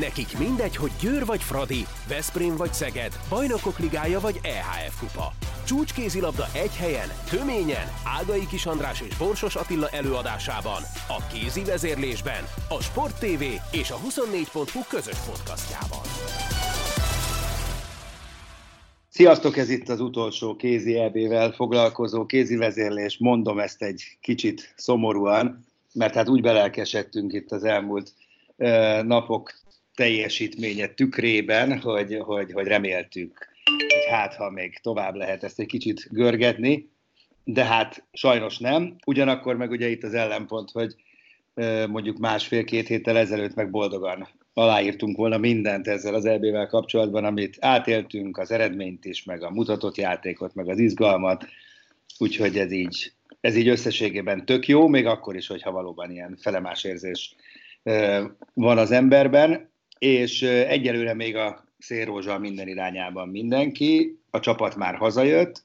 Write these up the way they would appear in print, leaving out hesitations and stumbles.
Nekik mindegy, hogy Győr vagy Fradi, Veszprém vagy Szeged, Bajnokok Ligája vagy EHF Kupa. Csúcskézilabda egy helyen, töményen, Ágai Kis András és Borsos Attila előadásában, a Kézi Vezérlésben, a Sport TV és a 24.hu közös podcastjában. Sziasztok, ez itt az utolsó Kézi EB-vel foglalkozó Kézi Vezérlés. Mondom ezt egy kicsit szomorúan, mert hát úgy belelkesedtünk itt az elmúlt napok teljesítménye tükrében, hogy reméltük, hogy hát ha még tovább lehet ezt egy kicsit görgetni, de hát sajnos nem. Ugyanakkor meg ugye itt az ellenpont, hogy mondjuk másfél-két héttel ezelőtt meg boldogan aláírtunk volna mindent ezzel az EB-vel kapcsolatban, amit átéltünk, az eredményt is, meg a mutatott játékot, meg az izgalmat, úgyhogy ez így összességében tök jó, még akkor is, hogyha valóban ilyen felemás érzés van az emberben, és egyelőre még a szélrózsa minden irányában mindenki, a csapat már hazajött,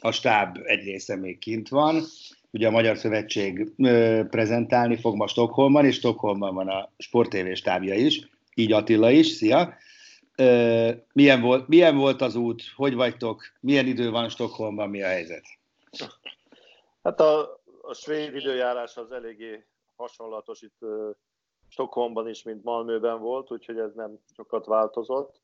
a stáb egy része még kint van, ugye a Magyar Szövetség prezentálni fog ma Stockholmban, és Stockholmban van a Sport TV stábja is, így Attila is, szia! Milyen volt az út, hogy vagytok, milyen idő van Stockholmban, mi a helyzet? Hát a svéd időjárás az eléggé hasonlatos itt Stockholmban is, mint Malmöben volt, úgyhogy ez nem sokat változott.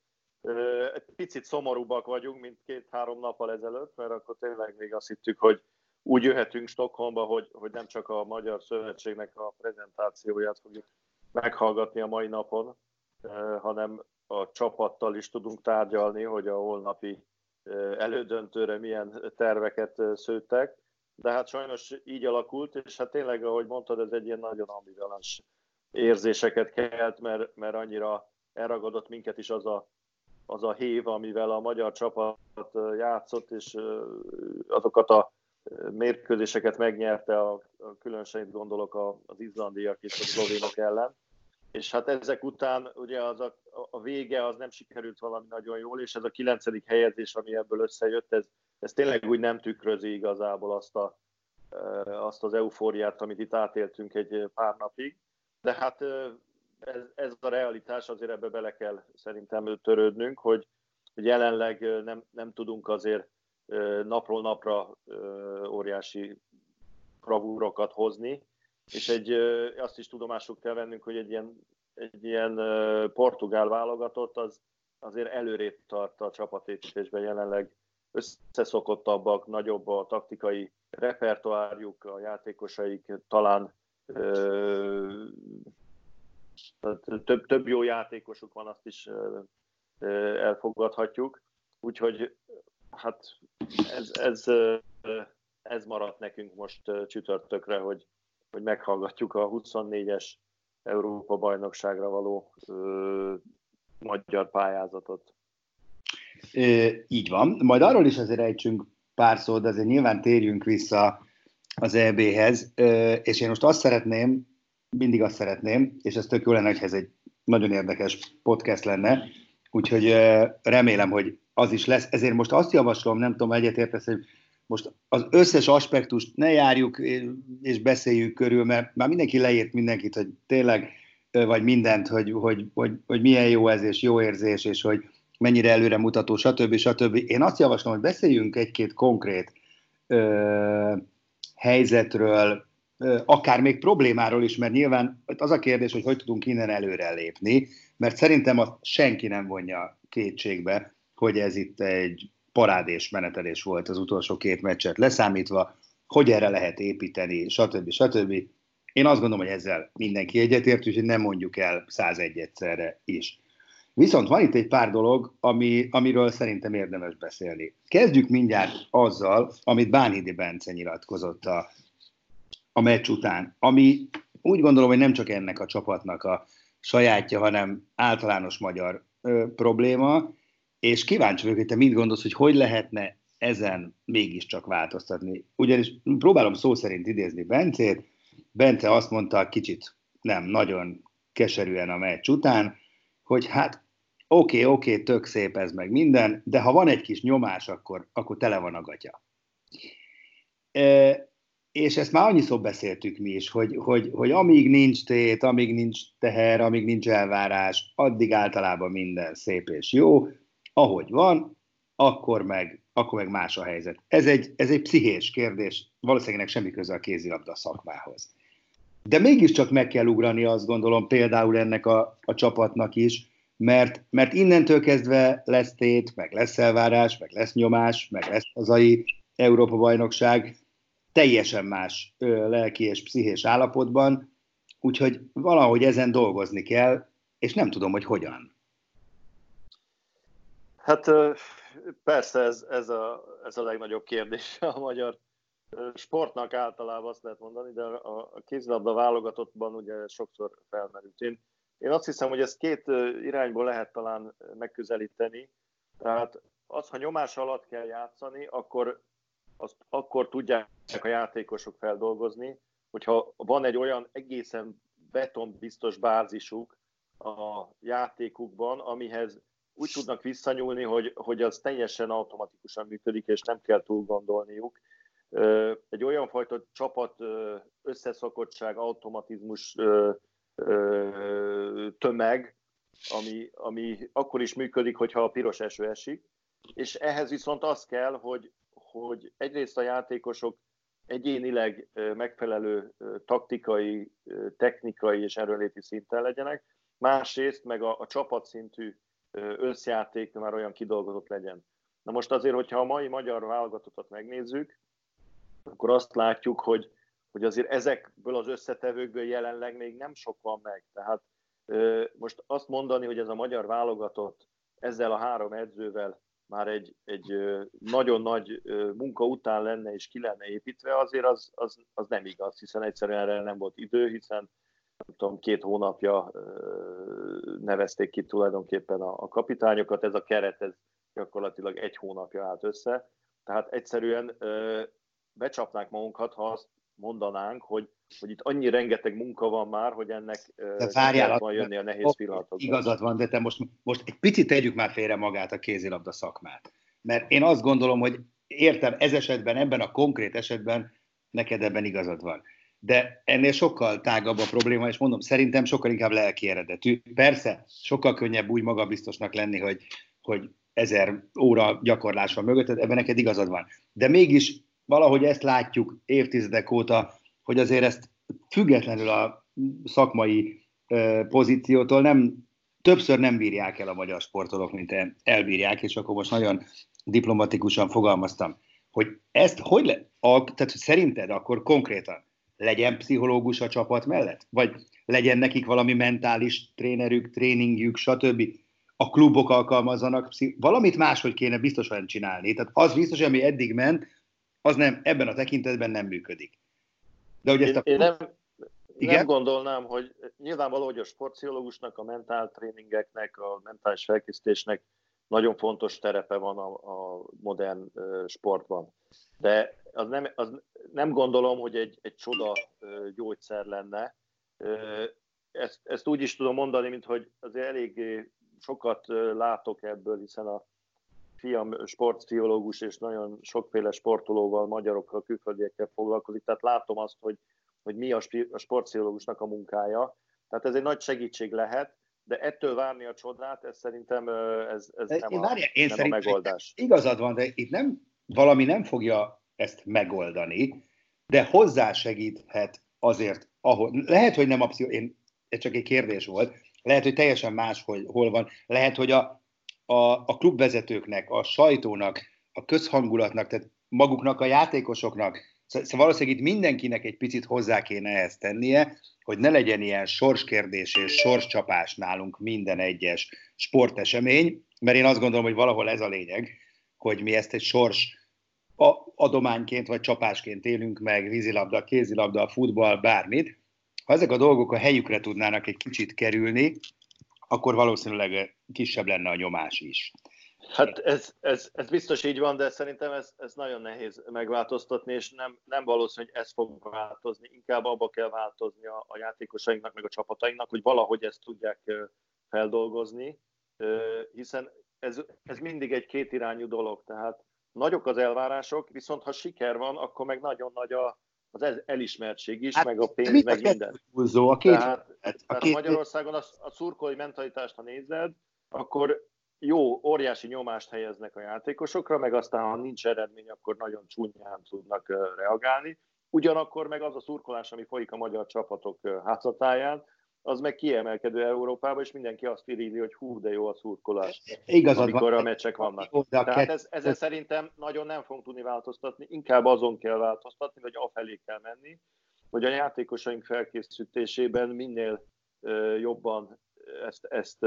Egy picit szomorúbbak vagyunk, mint 2-3 nappal ezelőtt, mert akkor tényleg még azt hittük, hogy úgy jöhetünk Stockholmba, hogy nem csak a Magyar Szövetségnek a prezentációját fogjuk meghallgatni a mai napon, hanem a csapattal is tudunk tárgyalni, hogy a holnapi elődöntőre milyen terveket szőttek. De hát sajnos így alakult, és hát tényleg, ahogy mondtad, ez egy ilyen nagyon ambivalens érzéseket kelt, mert annyira elragadott minket is az a hév, amivel a magyar csapat játszott, és azokat a mérkőzéseket megnyerte, különösen gondolok az izlandiak és a szlovénok ellen. És hát ezek után ugye a vége az nem sikerült valami nagyon jól, és ez a 9. helyezés, ami ebből összejött, ez tényleg úgy nem tükrözi igazából azt az eufóriát, amit itt átéltünk egy pár napig. De hát ez a realitás, azért ebbe bele kell szerintem törődnünk, hogy jelenleg nem tudunk azért napról napra óriási bravúrokat hozni, és azt is tudomásul kell vennünk, hogy egy ilyen portugál válogatott azért előrébb tart a csapatépítésben jelenleg, összeszokottabbak, nagyobb a taktikai repertoárjuk, a játékosaik talán több jó játékosuk van, azt is elfogadhatjuk, úgyhogy hát ez maradt nekünk most csütörtökre, hogy meghallgatjuk a 24-es Európa-bajnokságra való magyar pályázatot. Így van. Majd arról is azért ejtsünk pár szót, de azért nyilván térjünk vissza az EB-hez, és én most mindig azt szeretném, és ez tök jó lenne, hogy ez egy nagyon érdekes podcast lenne, úgyhogy remélem, hogy az is lesz. Ezért most azt javaslom, nem tudom, egyetértesz, hogy most az összes aspektust ne járjuk és beszéljük körül, mert már mindenki leírt mindenkit, hogy tényleg, vagy mindent, hogy milyen jó ez, és jó érzés, és hogy mennyire előre mutató, stb. Én azt javaslom, hogy beszéljünk egy-két konkrét helyzetről, akár még problémáról is, mert nyilván az a kérdés, hogy tudunk innen előre lépni, mert szerintem azt senki nem vonja kétségbe, hogy ez itt egy parádés menetelés volt az utolsó 2 meccset leszámítva, hogy erre lehet építeni, stb. Én azt gondolom, hogy ezzel mindenki egyetért, úgyhogy nem mondjuk el 101 egyszerre is. Viszont van itt egy pár dolog, amiről szerintem érdemes beszélni. Kezdjük mindjárt azzal, amit Bánhidi Bence nyilatkozott a meccs után, ami úgy gondolom, hogy nem csak ennek a csapatnak a sajátja, hanem általános magyar probléma, és kíváncsi vagyok, hogy te mit gondolsz, hogy lehetne ezen mégiscsak változtatni. Ugyanis próbálom szó szerint idézni Bencét. Bence azt mondta kicsit, nem, nagyon keserűen a meccs után, hogy hát oké, tök szép ez meg minden, de ha van egy kis nyomás, akkor tele van a gatya. és ezt már annyiszor beszéltük mi is, hogy amíg nincs tét, amíg nincs teher, amíg nincs elvárás, addig általában minden szép és jó, ahogy van, akkor meg más a helyzet. Ez egy pszichés kérdés, valószínűleg semmi köze a kézilabda szakmához. De mégiscsak meg kell ugrani, azt gondolom, például ennek a csapatnak is, mert innentől kezdve lesz tét, meg lesz elvárás, meg lesz nyomás, meg lesz hazai Európa-bajnokság, teljesen más lelki és pszichés állapotban, úgyhogy valahogy ezen dolgozni kell, és nem tudom, hogy hogyan. Hát persze ez a legnagyobb kérdés a magyar sportnak általában, azt lehet mondani, de a kézilabda válogatottban ugye sokszor felmerült. Én azt hiszem, hogy ezt két irányból lehet talán megközelíteni. Tehát az, ha nyomás alatt kell játszani, akkor tudják a játékosok feldolgozni, hogyha van egy olyan egészen betonbiztos bázisuk a játékukban, amihez úgy tudnak visszanyúlni, hogy az teljesen automatikusan működik, és nem kell túl gondolniuk. Egy olyan fajta csapat összeszokottság, automatizmus, tömeg, ami akkor is működik, hogyha a piros eső esik, és ehhez viszont az kell, hogy egyrészt a játékosok egyénileg megfelelő taktikai, technikai és erőléti szinten legyenek, másrészt meg a csapatszintű összjáték már olyan kidolgozott legyen. Na most azért, hogyha a mai magyar válogatottat megnézzük, akkor azt látjuk, hogy azért ezekből az összetevőkből jelenleg még nem sok van meg. Tehát most azt mondani, hogy ez a magyar válogatott ezzel a három edzővel már egy nagyon nagy munka után lenne és ki lenne építve, azért az nem igaz, hiszen egyszerűen erre nem volt idő, hiszen nem tudom, 2 hónapja nevezték ki tulajdonképpen a kapitányokat, ez a keret ez gyakorlatilag 1 hónapja állt össze, tehát egyszerűen becsapnánk magunkat, ha azt mondanánk, hogy itt annyi rengeteg munka van már, hogy ennek van jönni a nehéz pillanatokban. Igazad van, de te most egy picit tegyük már félre magát a kézilabda szakmát. Mert én azt gondolom, hogy értem, ez esetben, ebben a konkrét esetben neked ebben igazad van. De ennél sokkal tágabb a probléma, és mondom, szerintem sokkal inkább lelki eredetű. Persze, sokkal könnyebb úgy magabiztosnak lenni, hogy 1000 óra gyakorlás van mögötted, ebben neked igazad van. De mégis valahogy ezt látjuk évtizedek óta, hogy azért ezt függetlenül a szakmai pozíciótól többször nem bírják el a magyar sportolók, mint elbírják, és akkor most nagyon diplomatikusan fogalmaztam, hogy ezt tehát szerinted akkor konkrétan legyen pszichológus a csapat mellett? Vagy legyen nekik valami mentális trénerük, tréningjük, stb.? A klubok alkalmazzanak valamit máshogy kéne biztosan csinálni. Tehát az biztos, ami eddig ment, az nem, ebben a tekintetben nem működik. De hogy én nem gondolnám, hogy nyilvánvaló, hogy a sportpszichológusnak, a mentál tréningeknek, a mentális felkészítésnek nagyon fontos terepe van a modern sportban. De az nem gondolom, hogy egy csoda gyógyszer lenne. Ezt úgy is tudom mondani, mint hogy azért elég sokat látok ebből, hiszen a fiam sportpszichológus, és nagyon sokféle sportolóval, magyarokkal, külföldiekkel foglalkozik, tehát látom azt, hogy mi a sportpszichológusnak a munkája. Tehát ez egy nagy segítség lehet, de ettől várni a csodát, ez szerintem nem a megoldás. Igazad van, de itt valami nem fogja ezt megoldani, de hozzásegíthet azért, lehet, hogy nem a pszichológus, ez csak egy kérdés volt, lehet, hogy teljesen más, hogy hol van, lehet, hogy a klubvezetőknek, a sajtónak, a közhangulatnak, tehát maguknak, a játékosoknak, szóval valószínűleg itt mindenkinek egy picit hozzá kéne ehhez tennie, hogy ne legyen ilyen sorskérdés és sorscsapás nálunk minden egyes sportesemény, mert én azt gondolom, hogy valahol ez a lényeg, hogy mi ezt egy sors adományként vagy csapásként élünk meg, vízilabda, kézilabda, futball, bármit. Ha ezek a dolgok a helyükre tudnának egy kicsit kerülni, akkor valószínűleg kisebb lenne a nyomás is. Hát ez biztos így van, de szerintem ez nagyon nehéz megváltoztatni, és nem valószínű, hogy ez fog változni. Inkább abba kell változni a játékosainknak, meg a csapatainknak, hogy valahogy ezt tudják feldolgozni, hiszen ez mindig egy kétirányú dolog. Tehát nagyok az elvárások, viszont ha siker van, akkor meg nagyon nagy az elismertség is, hát, meg a pénz, meg minden. A két, tehát Magyarországon a szurkolói mentalitást, ha nézed, akkor jó, óriási nyomást helyeznek a játékosokra, meg aztán, ha nincs eredmény, akkor nagyon csúnyán tudnak reagálni. Ugyanakkor meg az a szurkolás, ami folyik a magyar csapatok házatáján, az meg kiemelkedő Európában, és mindenki azt iríli, hogy hú, de jó a szurkolás, amikor a meccsek vannak. Tehát ezen szerintem nagyon nem fogunk tudni változtatni, inkább azon kell változtatni, vagy afelé kell menni, hogy a játékosaink felkészítésében minél jobban ezt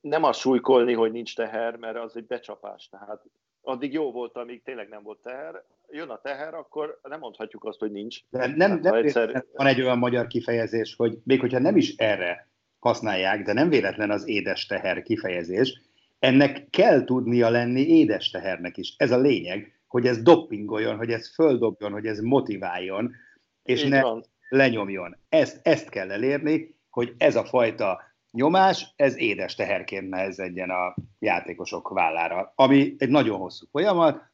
nem azt súlykolni, hogy nincs teher, mert az egy becsapás. Tehát addig jó volt, amíg tényleg nem volt teher. Jön a teher, akkor nem mondhatjuk azt, hogy nincs. De nem egyszer... Van egy olyan magyar kifejezés, hogy még hogyha nem is erre használják, de nem véletlen az édes teher kifejezés, ennek kell tudnia lenni édes tehernek is. Ez a lényeg, hogy ez doppingoljon, hogy ez földobjon, hogy ez motiváljon, és így ne van. Lenyomjon. Ezt kell elérni, hogy ez a fajta nyomás, ez édes teherként nehezedjen a játékosok vállára, ami egy nagyon hosszú folyamat,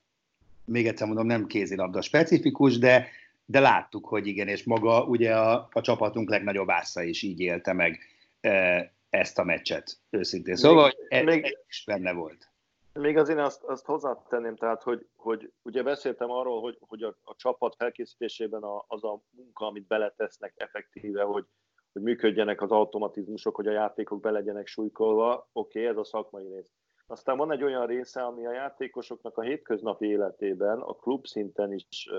még egyszer mondom, nem kézilabda specifikus, de láttuk, hogy igen, és maga ugye a csapatunk legnagyobb ásza is így élte meg ezt a meccset, őszintén. Szóval ez is benne volt. Még azért azt hozzátenném, tehát, hogy ugye beszéltem arról, hogy a csapat felkészítésében az a munka, amit beletesznek effektíve, hogy működjenek az automatizmusok, hogy a játékok be legyenek súlykolva, oké, ez a szakmai rész. Aztán van egy olyan része, ami a játékosoknak a hétköznapi életében, a klub szinten is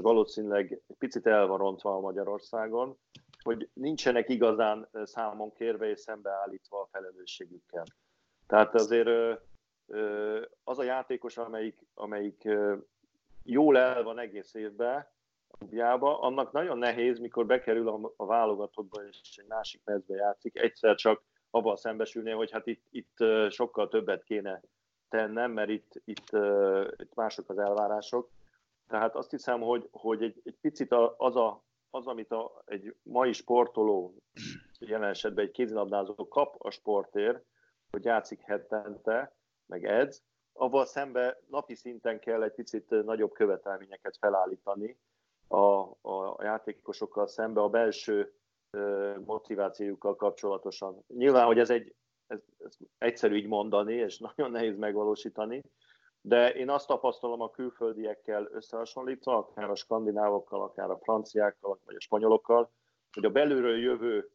valószínűleg picit el van rontva a Magyarországon, hogy nincsenek igazán számon kérve és szembeállítva a felelősségükkel. Tehát azért az a játékos, amelyik jól el van egész évben, annak nagyon nehéz, mikor bekerül a válogatottba és egy másik mezbe játszik, egyszer csak abban szembesülnél, hogy hát itt sokkal többet kéne tennem, mert itt mások az elvárások. Tehát azt hiszem, hogy egy picit az amit egy mai sportoló, jelen esetben egy kézilabdázó kap a sportért, hogy játszik hetente, meg edz, avval szemben napi szinten kell egy picit nagyobb követelményeket felállítani, a játékosokkal szembe a belső motivációjukkal kapcsolatosan. Nyilván, hogy ez egyszerű így mondani, és nagyon nehéz megvalósítani, de én azt tapasztalom a külföldiekkel összehasonlítva, akár a skandinávokkal, akár a franciákkal, vagy a spanyolokkal, hogy a belülről jövő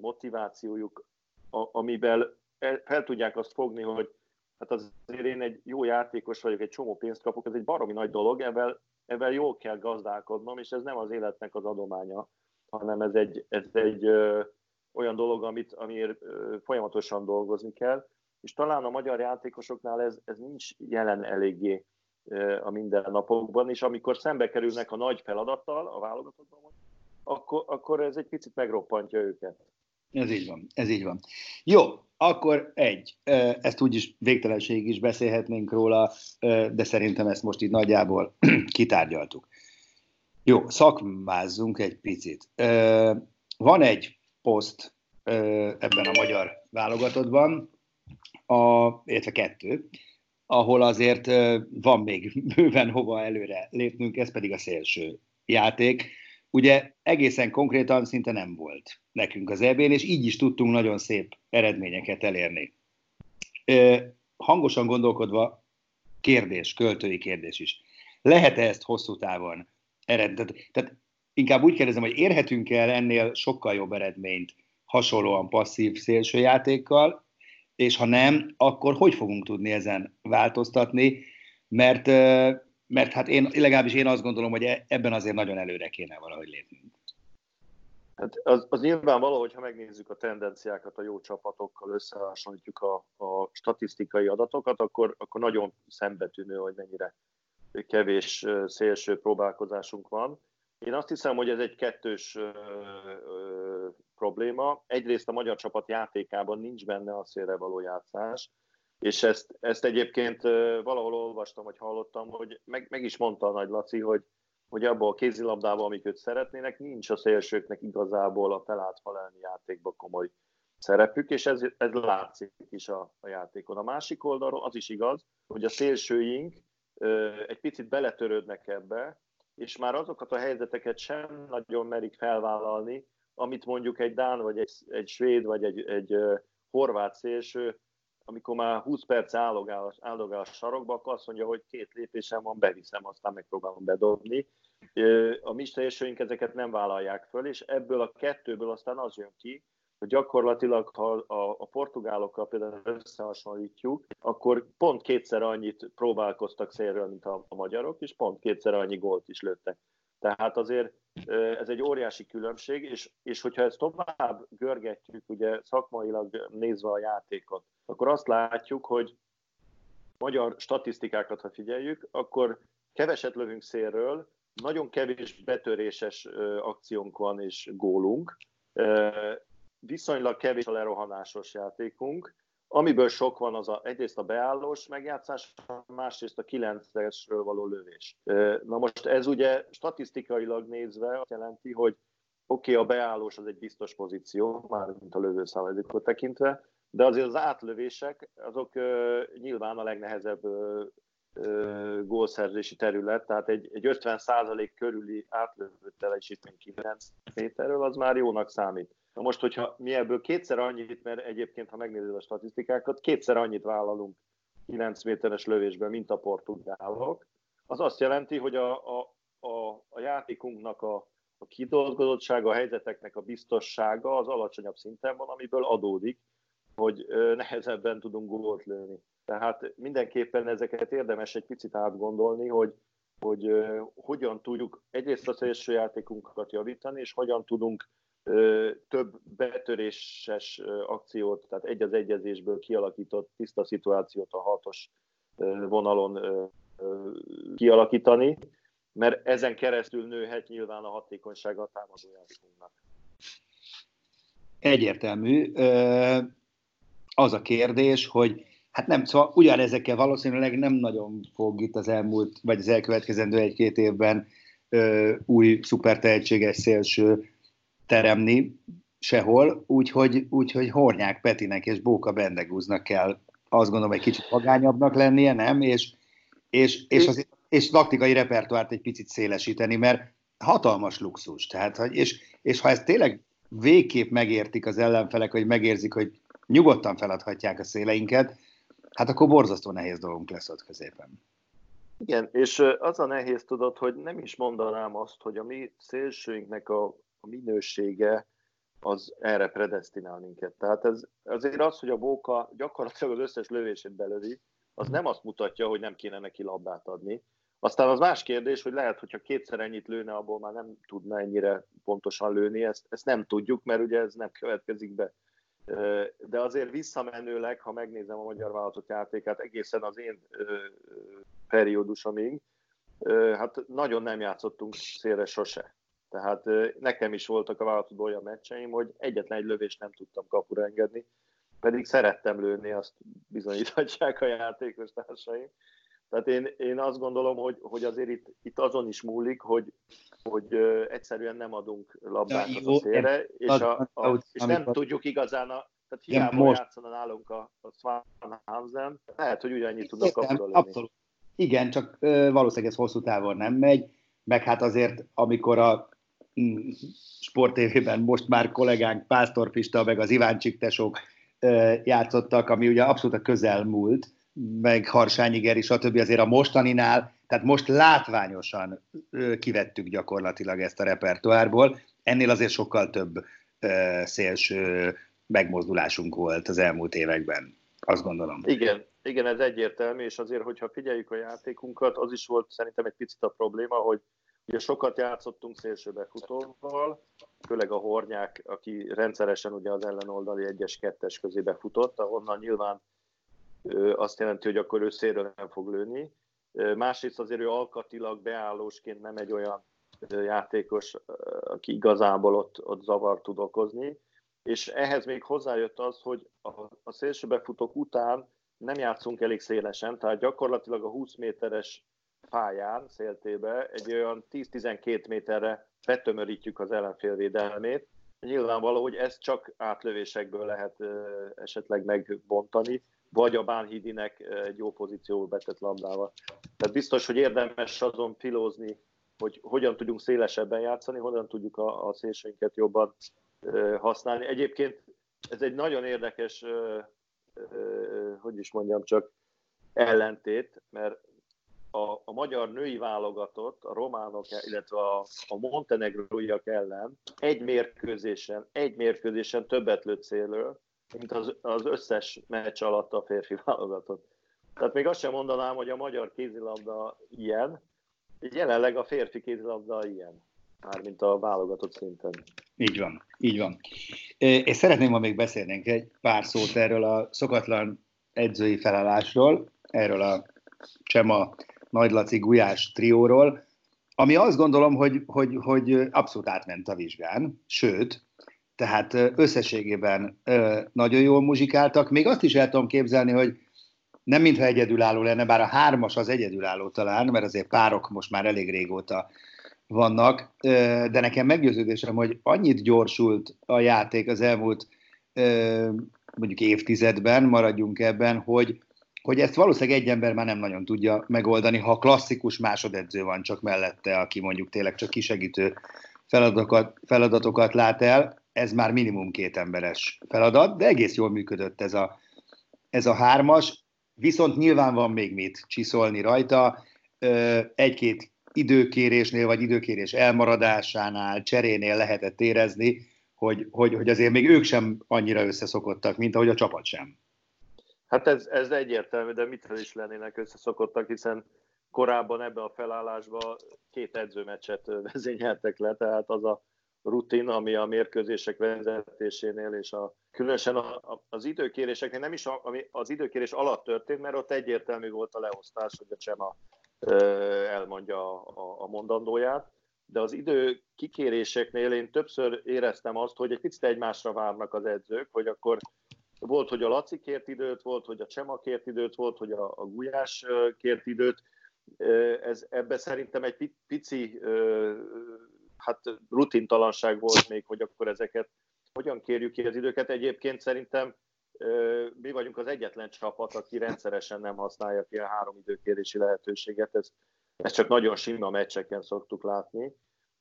motivációjuk, amivel fel tudják azt fogni, hogy hát azért én egy jó játékos vagyok, egy csomó pénzt kapok, ez egy baromi nagy dolog, ebben jól kell gazdálkodnom, és ez nem az életnek az adománya, hanem ez egy olyan dolog, amiért folyamatosan dolgozni kell, és talán a magyar játékosoknál ez nincs jelen eléggé a mindennapokban, és amikor szembe kerülnek a nagy feladattal a válogatottban, akkor ez egy picit megroppantja őket. Ez így van. Jó, akkor ezt úgyis végtelenség is beszélhetnénk róla, de szerintem ezt most így nagyjából kitárgyaltuk. Jó, szakmázzunk egy picit. Van egy poszt ebben a magyar válogatottban, illetve kettő, ahol azért van még bőven hova előre lépnünk, ez pedig a szélső játék. Ugye egészen konkrétan szinte nem volt nekünk az EB-n, és így is tudtunk nagyon szép eredményeket elérni. Hangosan gondolkodva, költői kérdés is. Lehet-e ezt hosszú távon eredményt? Tehát inkább úgy kérdezem, hogy érhetünk el ennél sokkal jobb eredményt hasonlóan passzív szélsőjátékkal, és ha nem, akkor hogy fogunk tudni ezen változtatni, mert hát legalábbis én azt gondolom, hogy ebben azért nagyon előre kéne valahogy lépnünk. Hát az nyilvánvaló, hogy ha megnézzük a tendenciákat a jó csapatokkal, összehasonlítjuk a statisztikai adatokat, akkor nagyon szembetűnő, hogy mennyire kevés szélső próbálkozásunk van. Én azt hiszem, hogy ez egy kettős probléma. Egyrészt a magyar csapat játékában nincs benne a szélre való játszás, és ezt egyébként valahol olvastam, vagy hallottam, hogy meg is mondta a Nagy Laci, hogy abban a kézilabdában, amik őt szeretnének, nincs a szélsőknek igazából a felállt-fal elleni játékban komoly szerepük, és ez látszik is a játékon. A másik oldalról az is igaz, hogy a szélsőink egy picit beletörődnek ebbe, és már azokat a helyzeteket sem nagyon merik felvállalni, amit mondjuk egy dán, vagy egy svéd, vagy egy horvát szélső, amikor már 20 perc áldogál a sarokba, akkor azt mondja, hogy 2 lépésem van, beviszem, aztán megpróbálom bedobni. A mi szélsőink ezeket nem vállalják föl, és ebből a kettőből aztán az jön ki, hogy gyakorlatilag, ha a portugálokkal például összehasonlítjuk, akkor pont kétszer annyit próbálkoztak szélről, mint a magyarok, és pont kétszer annyi gólt is lőttek. Tehát azért ez egy óriási különbség, és hogyha ezt tovább görgetjük, ugye szakmailag nézve a játékot, akkor azt látjuk, hogy magyar statisztikákat, ha figyeljük, akkor keveset lövünk szélről, nagyon kevés betöréses akciónk van és gólunk, viszonylag kevés a lerohanásos játékunk, amiből sok van az egyrészt a beállós megjátszás, másrészt a 9-esről való lövés. Na most ez ugye statisztikailag nézve azt jelenti, hogy a beállós az egy biztos pozíció, mármint a lövőszámadatot tekintve, de azért az átlövések, azok nyilván a legnehezebb gólszerzési terület, tehát egy 50% körüli átlövő teljesítmény 9 méterről, az már jónak számít. Na most, hogyha mi ebből kétszer annyit, mert egyébként, ha megnézed a statisztikákat, kétszer annyit vállalunk 9 méteres lövésben, mint a portugálok, az azt jelenti, hogy a játékunknak a kidolgozottsága, a helyzeteknek a biztossága az alacsonyabb szinten van, amiből adódik, hogy nehezebben tudunk gólt lőni. Tehát mindenképpen ezeket érdemes egy picit átgondolni, hogy hogyan tudjuk egyrészt a szélső játékunkat javítani, és hogyan tudunk több betöréses akciót, tehát egy az egyezésből kialakított tiszta szituációt a 6-os vonalon kialakítani, mert ezen keresztül nőhet nyilván a hatékonysága a támadójátékunknak. Egyértelmű. Az a kérdés, hogy hát nem, szóval ugyanezekkel valószínűleg nem nagyon fog itt az elmúlt, vagy az elkövetkezendő 1-2 évben új szupertehetséges szélső teremni sehol, úgyhogy Hornyák Petinek és Bóka Bendegúznak kell, azt gondolom, egy kicsit magányabbnak lennie, nem? És taktikai repertoárt egy picit szélesíteni, mert hatalmas luxus. Tehát, és ha ezt tényleg végképp megértik az ellenfelek, hogy megérzik, hogy nyugodtan feladhatják a széleinket, hát akkor borzasztó nehéz dolgunk lesz ott középen. Igen, és az a nehéz, tudod, hogy nem is mondanám azt, hogy a mi szélsőinknek a minősége az erre predesztinál minket. Tehát ez, azért az, hogy a Bóka gyakorlatilag az összes lövését belövi, az nem azt mutatja, hogy nem kéne neki labdát adni. Aztán az más kérdés, hogy lehet, hogyha kétszer ennyit lőne, abból már nem tudna ennyire pontosan lőni, ezt nem tudjuk, mert ugye ez nem következik be. De azért visszamenőleg, ha megnézem a magyar vállalatok játékát, egészen az én periódusomig, hát nagyon nem játszottunk szélre sose. Tehát nekem is voltak a vállalatodó olyan meccseim, hogy egyetlen egy lövést nem tudtam kapura engedni, pedig szerettem lőni, azt bizonyíthatják a játékos társaim. Tehát én azt gondolom, hogy azért itt azon is múlik, hogy egyszerűen nem adunk labdákat a szélre, és nem tudjuk igazán, tehát hiába játszana nálunk a Swanhamsen, lehet, hogy ugyannyit tudnak kapura lenni. Abszolút. Igen, csak valószínűleg ez hosszú távon nem megy, meg hát azért, amikor a Sport TV-ben most már kollégánk Pásztor Pista, meg az Iván Csiktesók játszottak, ami ugye abszolút a közelmúlt, meg Harsányi Geri, stb. Azért a mostaninál, tehát most látványosan kivettük gyakorlatilag ezt a repertoárból, ennél azért sokkal több szélső megmozdulásunk volt az elmúlt években, azt gondolom. Igen, ez egyértelmű, és azért, hogyha figyeljük a játékunkat, az is volt szerintem egy picit a probléma, hogy ugye sokat játszottunk szélsőbefutóval, főleg a Hornyák, aki rendszeresen ugye az ellenoldali 1-es, 2-es közé befutott, ahonnan nyilván azt jelenti, hogy akkor ő szélről nem fog lőni. Másrészt azért ő alkatilag beállósként nem egy olyan játékos, aki igazából ott zavart tud okozni, és ehhez még hozzájött az, hogy a szélsőbefutók után nem játszunk elég szélesen, tehát gyakorlatilag a 20 méteres pályán, széltébe egy olyan 10-12 méterre betömörítjük az ellenfél védelmét. Nyilvánvaló, hogy ezt csak átlövésekből lehet esetleg megbontani, vagy a Bánhidinek egy jó pozícióba betett labdával. Tehát biztos, hogy érdemes azon filózni, hogy hogyan tudjunk szélesebben játszani, hogyan tudjuk a szélseinket jobban használni. Egyébként ez egy nagyon érdekes, hogy is mondjam, csak ellentét, mert a magyar női válogatott a románok, illetve a montenegróiak ellen egy mérkőzésen többet lőtt célről, mint az összes meccs alatt a férfi válogatott. Tehát még azt sem mondanám, hogy a magyar kézilabda ilyen, jelenleg a férfi kézilabda ilyen, mármint a válogatott szinten. Így van, így van. És szeretném, ha még beszélnénk egy pár szót erről a szokatlan edzői felállásról, erről a Csema, Nagy Laci, Gulyás trióról, ami azt gondolom, hogy abszolút átment a vizsgán, sőt, tehát összességében nagyon jól muzsikáltak. Még azt is el tudom képzelni, hogy nem mintha egyedülálló lenne, bár a hármas az egyedülálló talán, mert azért párok most már elég régóta vannak, de nekem meggyőződésem, hogy annyit gyorsult a játék az elmúlt mondjuk évtizedben, maradjunk ebben, hogy ezt valószínűleg egy ember már nem nagyon tudja megoldani, ha klasszikus másodedző van csak mellette, aki mondjuk tényleg csak kisegítő feladatokat lát el. Ez már minimum két emberes feladat, de egész jól működött ez a hármas, viszont nyilván van még mit csiszolni rajta, egy-két időkérésnél, vagy időkérés elmaradásánál, cserénél lehetett érezni, hogy azért még ők sem annyira összeszokottak, mint ahogy a csapat sem. Hát ez egyértelmű, de mitől is lennének összeszokottak, hiszen korábban ebben a felállásban két edzőmeccset vezényeltek le, tehát az a rutin, ami a mérkőzések vezetésénél, és különösen az időkéréseknél, nem is ami az időkérés alatt történt, mert ott egyértelmű volt a leosztás, hogy a Csema elmondja a mondandóját, de az időkikéréseknél én többször éreztem azt, hogy egy picit egymásra várnak az edzők, hogy akkor volt, hogy a Laci kért időt, volt, hogy a Csema kért időt, volt, hogy a Gulyás kért időt. Ebben szerintem egy pici hát rutintalanság volt még, hogy akkor ezeket hogyan kérjük ki az időket. Egyébként szerintem mi vagyunk az egyetlen csapat, aki rendszeresen nem használja ki a három időkérési lehetőséget. Ezt csak nagyon sima meccseken szoktuk látni.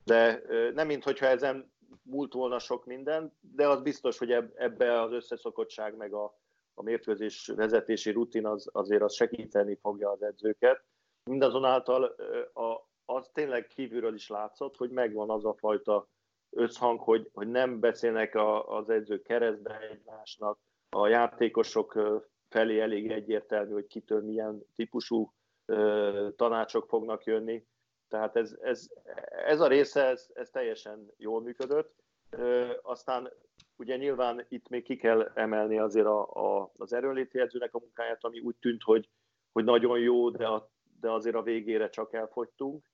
De nem minthogyha ezen múlt volna sok minden, de az biztos, hogy ebbe az összeszokottság meg a mérkőzés vezetési rutin azért az segíteni fogja az edzőket. Mindazonáltal az tényleg kívülről is látszott, hogy megvan az a fajta összhang, hogy nem beszélnek az edzők keresztbe egymásnak, a játékosok felé elég egyértelmű, hogy kitől milyen típusú tanácsok fognak jönni. Tehát ez a része, ez teljesen jól működött. Aztán ugye nyilván itt még ki kell emelni azért az erőnléti edzőnek a munkáját, ami úgy tűnt, hogy nagyon jó, de azért a végére csak elfogytunk.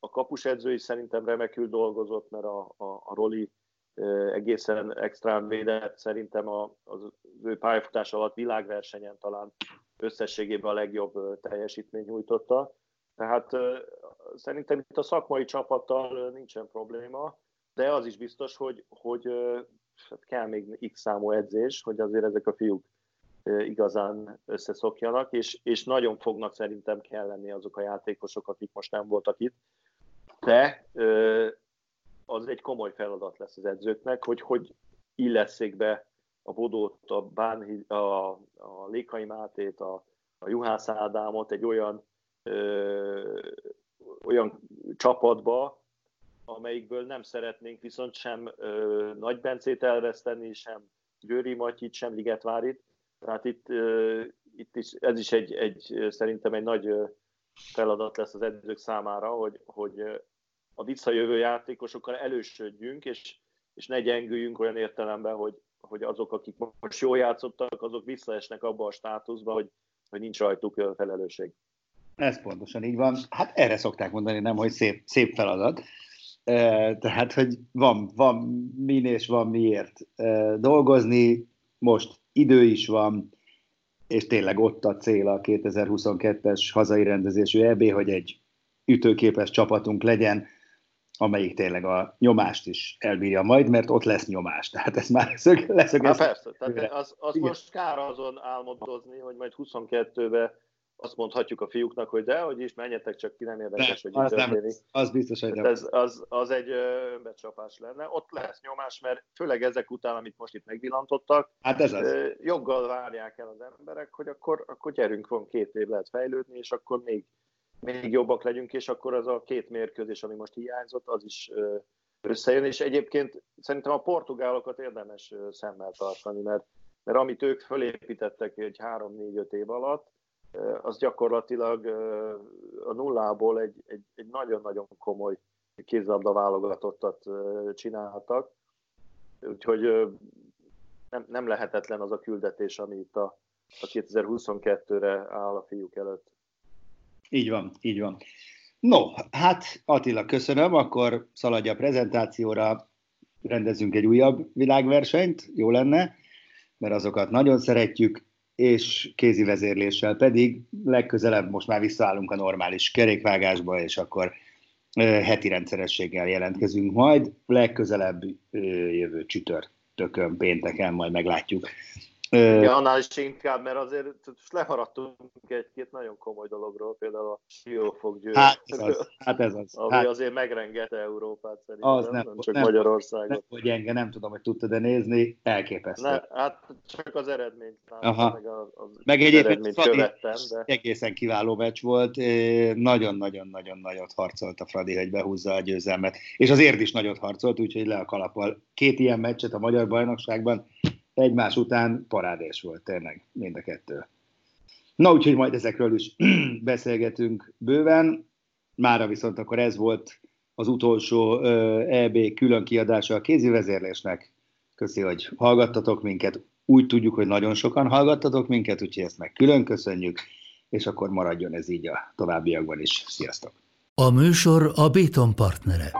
A kapusedző is szerintem remekül dolgozott, mert a Roli egészen extrán védett, szerintem az ő pályafutás alatt világversenyen talán összességében a legjobb teljesítmény nyújtotta. Tehát szerintem itt a szakmai csapattal nincsen probléma, de az is biztos, hogy kell még x számú edzés, hogy azért ezek a fiúk igazán összeszokjanak, és nagyon fognak szerintem kell lenni azok a játékosok, akik most nem voltak itt. De az egy komoly feladat lesz az edzőknek, hogy illesszék be a Budót, a Lékaimátét, a Juhász Ádámot egy olyan csapatba, amelyikből nem szeretnénk viszont sem Nagy Bencét elveszteni, sem Győri Matyit, sem Ligetvárit. Tehát itt is, ez is szerintem egy nagy feladat lesz az edzők számára, hogy a visszajövő játékosokkal elősödjünk, és ne gyengüljünk olyan értelemben, hogy azok, akik most jól játszottak, azok visszaesnek abba a státuszba, hogy nincs rajtuk felelősség. Ez pontosan így van. Hát erre szokták mondani, nem, hogy szép, szép feladat. Tehát, hogy van min és van miért dolgozni, most idő is van, és tényleg ott a cél a 2022-es hazai rendezésű EB, hogy egy ütőképes csapatunk legyen, amelyik tényleg a nyomást is elbírja majd, mert ott lesz nyomás. Tehát ez már leszögezhető. Persze, tehát az most kár azon álmodozni, hogy majd 22-ben azt mondhatjuk a fiúknak, hogy dehogy is, menjetek, csak ki nem érdekes, hogy így történik. Az biztos, hogy nem. Az egy önbecsapás lenne. Ott lesz nyomás, mert főleg ezek után, amit most itt megvillantottak, hát ez az. Joggal várják el az emberek, hogy akkor gyerünk, van 2 év, lehet fejlődni, és akkor még jobbak legyünk, és akkor az a 2 mérkőzés, ami most hiányzott, az is összejön, és egyébként szerintem a portugálokat érdemes szemmel tartani, mert amit ők fölépítettek egy 3-4-5 év alatt, az gyakorlatilag a nullából egy nagyon-nagyon komoly kézilabda válogatottat csinálhattak, úgyhogy nem lehetetlen az a küldetés, ami itt a 2022-re áll a fiúk előtt. Így van, így van. No, hát Attila, köszönöm, akkor szaladj a prezentációra, rendezünk egy újabb világversenyt, jó lenne, mert azokat nagyon szeretjük, és kézi vezérléssel pedig legközelebb most már visszaállunk a normális kerékvágásba, és akkor heti rendszerességgel jelentkezünk majd, legközelebb jövő csütörtökön, pénteken majd meglátjuk. Ja, annál is inkább, mert azért lemaradtunk egy-két nagyon komoly dologról, például a Siófok Győr. Hát ez az. Ami azért megrengette Európát szerintem, az nem csak Magyarországot. Nem, gyenge, nem tudom, hogy tudtad-e nézni, elképesztő. Hát csak az eredményt. Meg egyébként követtem, de... egészen kiváló meccs volt, nagyon-nagyon-nagyon nagyot harcolt a Fradi, hogy behúzza a győzelmet. És az Érd is nagyot harcolt, úgyhogy le a kalappal. 2 ilyen meccset a magyar bajnokságban egymás után parádés volt, tényleg, mind a 2. Na, úgyhogy majd ezekről is beszélgetünk bőven. Mára viszont akkor ez volt az utolsó EB külön kiadása a kézi vezérlésnek. Köszi, hogy hallgattatok minket. Úgy tudjuk, hogy nagyon sokan hallgattatok minket, úgyhogy ezt meg külön köszönjük, és akkor maradjon ez így a továbbiakban is. Sziasztok! A műsor a Béton partnere.